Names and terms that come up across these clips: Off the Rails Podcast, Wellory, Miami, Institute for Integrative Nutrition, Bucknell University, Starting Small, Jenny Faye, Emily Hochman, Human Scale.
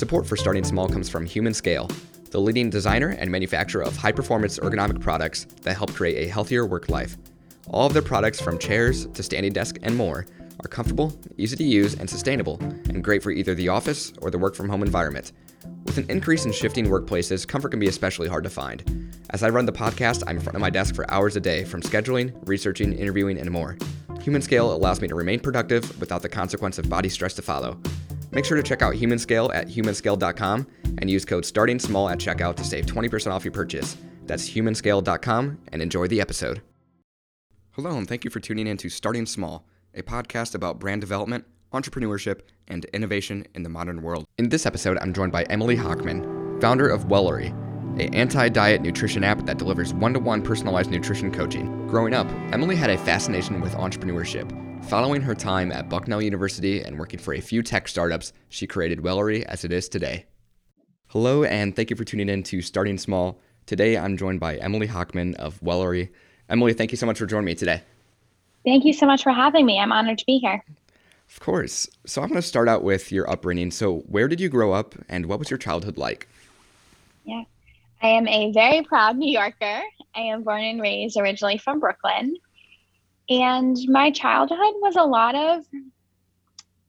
Support for Starting Small comes from Human Scale, the leading designer and manufacturer of high-performance ergonomic products that help create a healthier work life. All of their products, from chairs to standing desk and more, are comfortable, easy to use, and sustainable, and great for either the office or the work-from-home environment. With an increase in shifting workplaces, comfort can be especially hard to find. As I run the podcast, I'm in front of my desk for hours a day, from scheduling, researching, interviewing, and more. Human Scale allows me to remain productive without the consequence of body stress to follow. Make sure to check out Human Scale at humanscale.com and use code StartingSmall at checkout to save 20% off your purchase. That's humanscale.com, and enjoy the episode. Hello, and thank you for tuning in to Starting Small, a podcast about brand development, entrepreneurship, and innovation in the modern world. In this episode, I'm joined by Emily Hochman, founder of Wellory, an anti-diet nutrition app that delivers one-to-one personalized nutrition coaching. Growing up, Emily had a fascination with entrepreneurship. Following her time at Bucknell University and working for a few tech startups, she created Wellory as it is today. Hello, and thank you for tuning in to Starting Small. Today, I'm joined by Emily Hochman of Wellory. Emily, thank you so much for joining me today. Thank you so much for having me. I'm honored to be here. Of course. So I'm going to start out with your upbringing. So where did you grow up, and what was your childhood like? Yeah, I am a very proud New Yorker. I am born and raised originally from Brooklyn. And my childhood was a lot of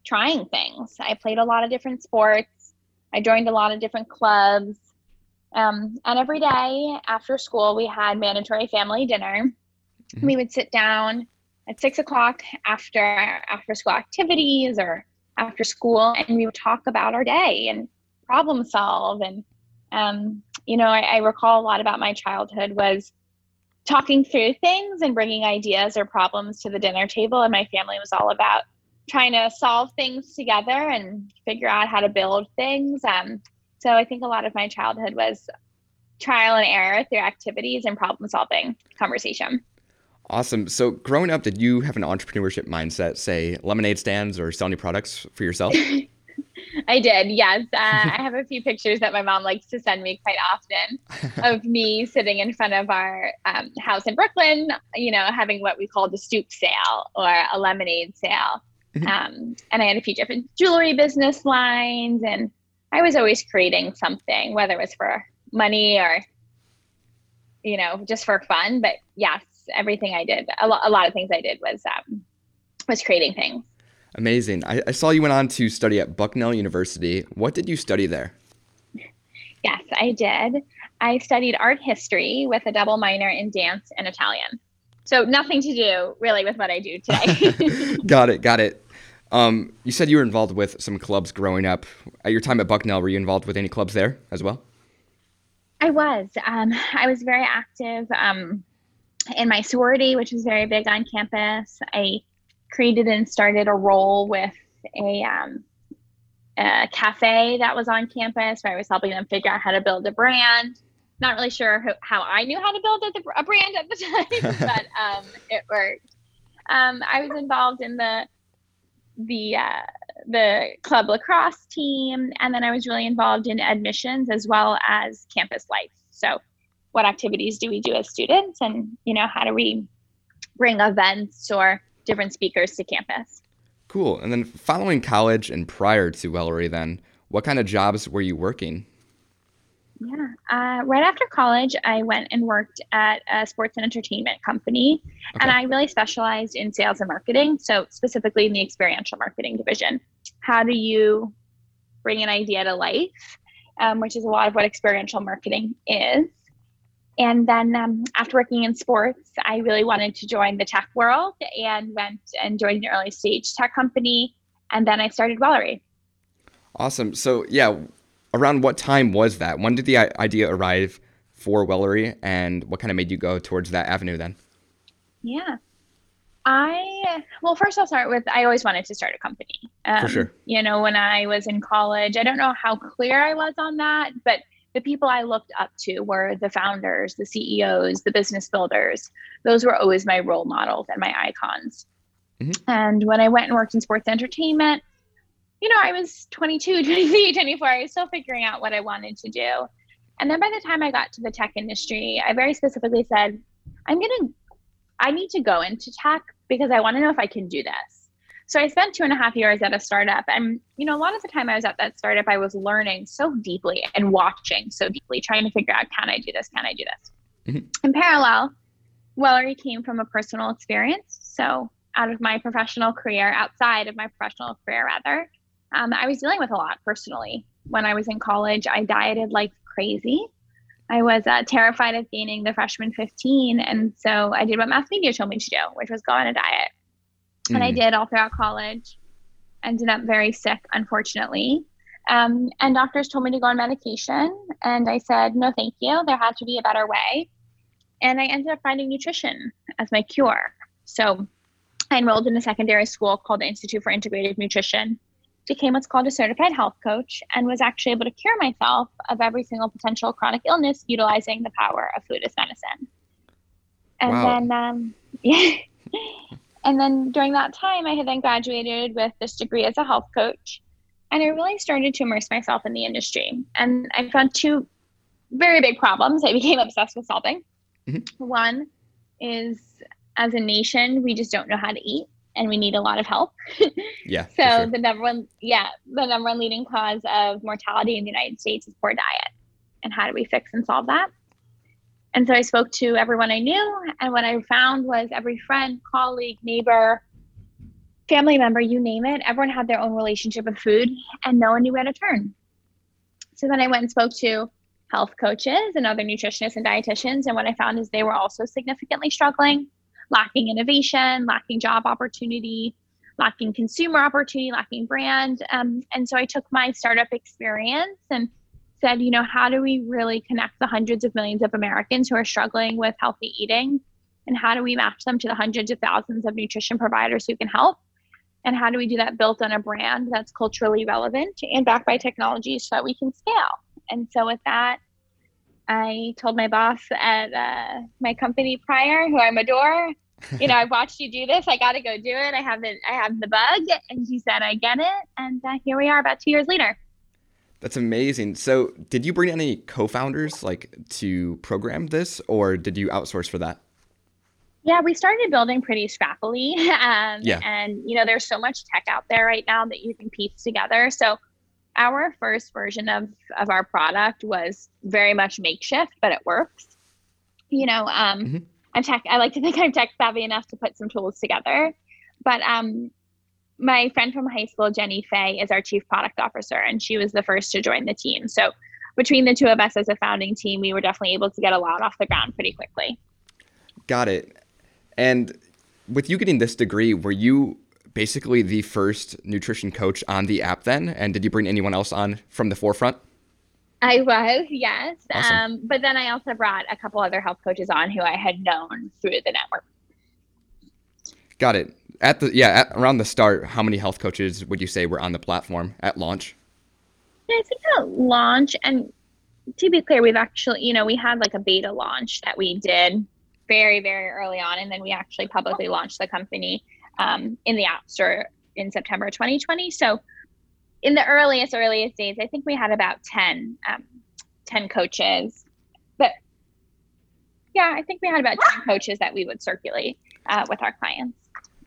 trying things. I played a lot of different sports. I joined a lot of different clubs. And every day after school, we had mandatory family dinner. Mm-hmm. We would sit down at 6 o'clock after school activities or after school, and we would talk about our day and problem solve. And, I recall a lot about my childhood was talking through things and bringing ideas or problems to the dinner table. And my family was all about trying to solve things together and figure out how to build things. So I think a lot of my childhood was trial and error through activities and problem solving conversation. Awesome. So growing up, did you have an entrepreneurship mindset, say lemonade stands or selling products for yourself? I did. Yes. I have a few pictures that my mom likes to send me quite often of me sitting in front of our house in Brooklyn, having what we called the stoop sale or a lemonade sale. Mm-hmm. And I had a few different jewelry business lines, and I was always creating something, whether it was for money or, just for fun. But yes, everything I did, a lot of things I did was creating things. Amazing. I saw you went on to study at Bucknell University. What did you study there? Yes, I did. I studied art history with a double minor in dance and Italian. So nothing to do really with what I do today. Got it. You said you were involved with some clubs growing up. At your time at Bucknell, were you involved with any clubs there as well? I was. I was very active in my sorority, which is very big on campus. I created and started a role with a cafe that was on campus, where I was helping them figure out how to build a brand. Not really sure how I knew how to build a brand at the time, but it worked. I was involved in the club lacrosse team, and then I was really involved in admissions as well as campus life. So what activities do we do as students, and how do we bring events or different speakers to campus? Cool. And then following college and prior to Wellory then, what kind of jobs were you working? Yeah. Right after college, I went and worked at a sports and entertainment company. Okay. And I really specialized in sales and marketing. So specifically in the experiential marketing division. How do you bring an idea to life, which is a lot of what experiential marketing is. And then after working in sports, I really wanted to join the tech world and went and joined an early stage tech company. And then I started Wellory. Awesome. So yeah, around what time was that? When did the idea arrive for Wellory, and what kind of made you go towards that avenue then? Yeah. First I'll start with, I always wanted to start a company. For sure. When I was in college, I don't know how clear I was on that, but the people I looked up to were the founders, the CEOs, the business builders. Those were always my role models and my icons. Mm-hmm. And when I went and worked in sports entertainment, I was 22, 23, 24. I was still figuring out what I wanted to do. And then by the time I got to the tech industry, I very specifically said, I need to go into tech because I want to know if I can do this. So I spent 2.5 years at a startup, and, you know, a lot of the time I was at that startup, I was learning so deeply and watching so deeply, trying to figure out, can I do this? Mm-hmm. In parallel, Wellory came from a personal experience. So out of my professional career, outside of my professional career, rather, I was dealing with a lot personally. When I was in college, I dieted like crazy. I was terrified of gaining the freshman 15. And so I did what mass media told me to do, which was go on a diet. And I did all throughout college, ended up very sick, unfortunately. And doctors told me to go on medication. And I said, no, thank you. There had to be a better way. And I ended up finding nutrition as my cure. So I enrolled in a secondary school called the Institute for Integrative Nutrition, became what's called a certified health coach, and was actually able to cure myself of every single potential chronic illness utilizing the power of food as medicine. And And then during that time, I had then graduated with this degree as a health coach, and I really started to immerse myself in the industry. And I found two very big problems I became obsessed with solving. Mm-hmm. One is, as a nation, we just don't know how to eat, and we need a lot of help. So the number one leading cause of mortality in the United States is poor diet. And how do we fix and solve that? And so I spoke to everyone I knew, and what I found was every friend, colleague, neighbor, family member, you name it, everyone had their own relationship with food, and no one knew where to turn. So then I went and spoke to health coaches and other nutritionists and dietitians, and what I found is they were also significantly struggling, lacking innovation, lacking job opportunity, lacking consumer opportunity, lacking brand. And so I took my startup experience and said, you know, how do we really connect the hundreds of millions of Americans who are struggling with healthy eating? And how do we match them to the hundreds of thousands of nutrition providers who can help? And how do we do that built on a brand that's culturally relevant and backed by technology so that we can scale? And so with that, I told my boss at my company prior, who I adore, you know, I've watched you do this. I got to go do it. I have the bug. And she said, I get it. And here we are about 2 years later. That's amazing. So did you bring any co-founders like to program this, or did you outsource for that? Yeah, we started building pretty scrappily. And, you know, there's so much tech out there right now that you can piece together. So our first version of our product was very much makeshift, but it works. You know, I like to think I'm tech savvy enough to put some tools together, but my friend from high school, Jenny Faye, is our chief product officer, and she was the first to join the team. So between the two of us as a founding team, we were definitely able to get a lot off the ground pretty quickly. Got it. And with you getting this degree, were you basically the first nutrition coach on the app then? And did you bring anyone else on from the forefront? I was, yes. Awesome. But then I also brought a couple other health coaches on who I had known through the network. Got it. Around the start, how many health coaches would you say were on the platform at launch? Yeah, I think at launch, and to be clear, we've actually, you know, we had like a beta launch that we did very, very early on. And then we actually publicly launched the company in the App Store in September 2020. So in the earliest days, I think we had about 10 coaches. But yeah, I think we had about 10 coaches that we would circulate with our clients.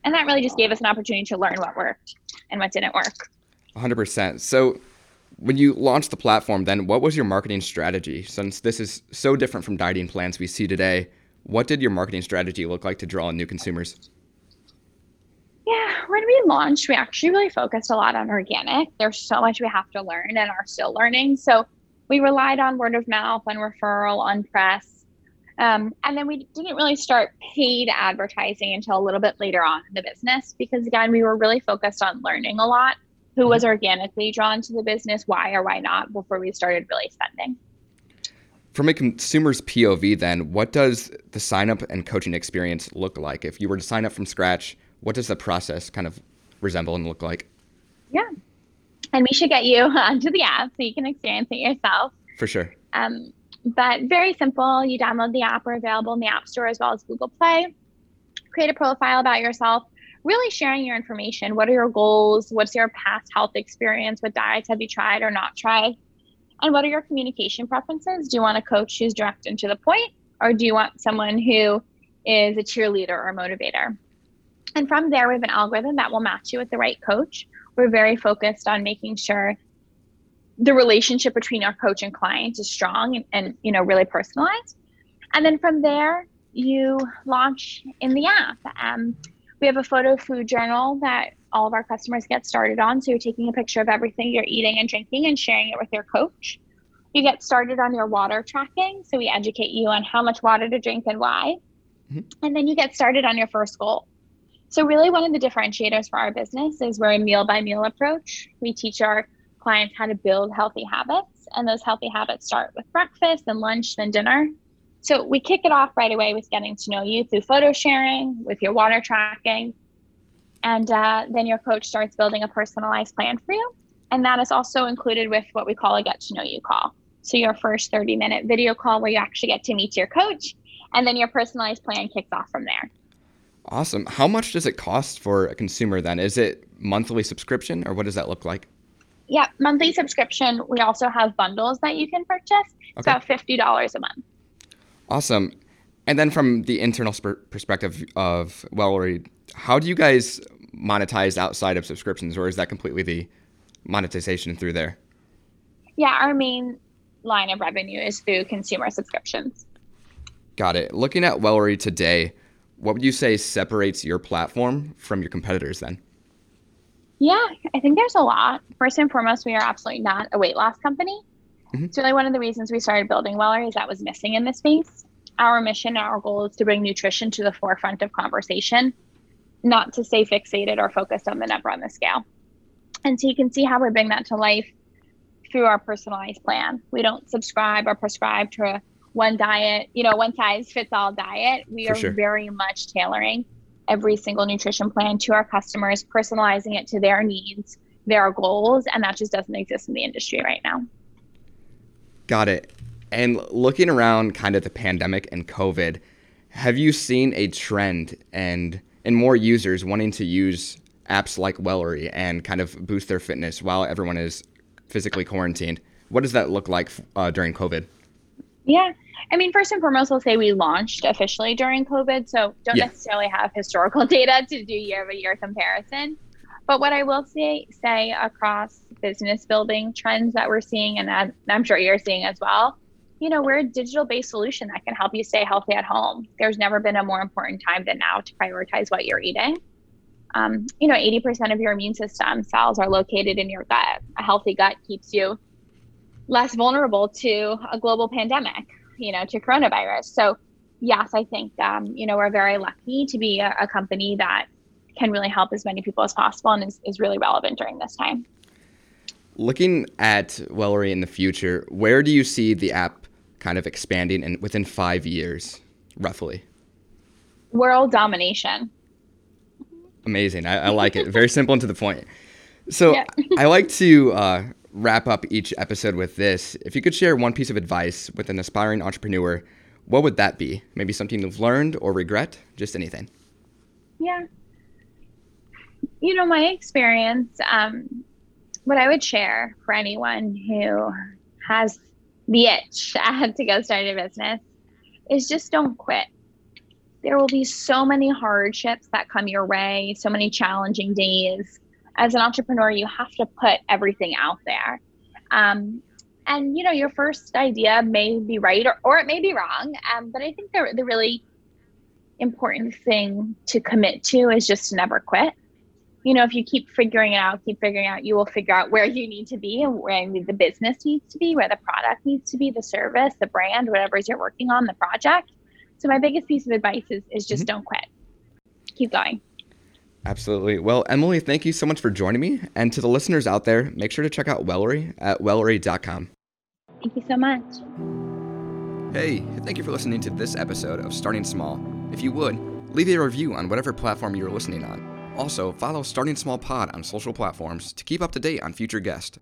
And that really just gave us an opportunity to learn what worked and what didn't work. 100%. So when you launched the platform, then what was your marketing strategy? Since this is so different from dieting plans we see today, what did your marketing strategy look like to draw in new consumers? Yeah, when we launched, we actually really focused a lot on organic. There's so much we have to learn and are still learning. So we relied on word of mouth, on referral, on press. And then we didn't really start paid advertising until a little bit later on in the business, because again, we were really focused on learning a lot, who was organically drawn to the business, why or why not, before we started really spending. From a consumer's POV then, what does the sign up and coaching experience look like? If you were to sign up from scratch, what does the process kind of resemble and look like? Yeah. And we should get you onto the app so you can experience it yourself. For sure. But very simple. You download the app. We're available in the App Store as well as Google Play. Create a profile about yourself, really sharing your information. What are your goals? What's your past health experience? What diets have you tried or not tried? And what are your communication preferences? Do you want a coach who's direct and to the point? Or do you want someone who is a cheerleader or motivator? And from there, we have an algorithm that will match you with the right coach. We're very focused on making sure the relationship between our coach and client is strong and you know, really personalized. And then from there, you launch in the app. We have a photo food journal that all of our customers get started on. So you're taking a picture of everything you're eating and drinking and sharing it with your coach. You get started on your water tracking. So we educate you on how much water to drink and why. Mm-hmm. And then you get started on your first goal. So really one of the differentiators for our business is we're a meal by meal approach. We teach our clients how to build healthy habits, and those healthy habits start with breakfast, then lunch, then dinner. So we kick it off right away with getting to know you through photo sharing, with your water tracking, and then your coach starts building a personalized plan for you. And that is also included with what we call a get to know you call. So your first 30-minute video call where you actually get to meet your coach, and then your personalized plan kicks off from there. Awesome. How much does it cost for a consumer then? Is it monthly subscription or what does that look like? Yeah, monthly subscription. We also have bundles that you can purchase. It's about $50 a month. Awesome. And then from the internal perspective of Wellory, how do you guys monetize outside of subscriptions, or is that completely the monetization through there? Yeah, our main line of revenue is through consumer subscriptions. Got it. Looking at Wellory today, what would you say separates your platform from your competitors then? Yeah, I think there's a lot. First and foremost, we are absolutely not a weight loss company. Mm-hmm. It's really one of the reasons we started building Wellory is that was missing in this space. Our mission, our goal is to bring nutrition to the forefront of conversation, not to stay fixated or focused on the number on the scale. And so you can see how we bring that to life through our personalized plan. We don't subscribe or prescribe to a one diet, you know, one size fits all diet. We are very much tailoring every single nutrition plan to our customers, personalizing it to their needs, their goals, and that just doesn't exist in the industry right now. Got it. And looking around kind of the pandemic and COVID, have you seen a trend and more users wanting to use apps like Wellory and kind of boost their fitness while everyone is physically quarantined? What does that look like during COVID? Yeah. I mean, first and foremost, I'll say we launched officially during COVID, so don't necessarily have historical data to do year-over-year comparison. But what I will say across business building trends that we're seeing, and I'm sure you're seeing as well, you know, we're a digital-based solution that can help you stay healthy at home. There's never been a more important time than now to prioritize what you're eating. You know, 80% of your immune system cells are located in your gut. A healthy gut keeps you less vulnerable to a global pandemic, you know, to coronavirus. So yes, I think, you know, we're very lucky to be a company that can really help as many people as possible and is really relevant during this time. Looking at Wellory in the future, where do you see the app kind of expanding in within 5 years, roughly? World domination. Amazing. I like it. Very simple and to the point. So yeah. I like to wrap up each episode with this. If you could share one piece of advice with an aspiring entrepreneur, what would that be? Maybe something you've learned or regret, just anything. Yeah. You know, my experience, what I would share for anyone who has the itch to go start a business is just don't quit. There will be so many hardships that come your way, so many challenging days. As an entrepreneur, you have to put everything out there. And, you know, your first idea may be right or it may be wrong. But I think the really important thing to commit to is just to never quit. You know, if you keep figuring it out, you will figure out where you need to be and where the business needs to be, where the product needs to be, the service, the brand, whatever it is you're working on, the project. So my biggest piece of advice is just don't quit. Keep going. Absolutely. Well, Emily, thank you so much for joining me. And to the listeners out there, make sure to check out Wellory at wellory.com. Thank you so much. Hey, thank you for listening to this episode of Starting Small. If you would, leave a review on whatever platform you're listening on. Also, follow Starting Small Pod on social platforms to keep up to date on future guests.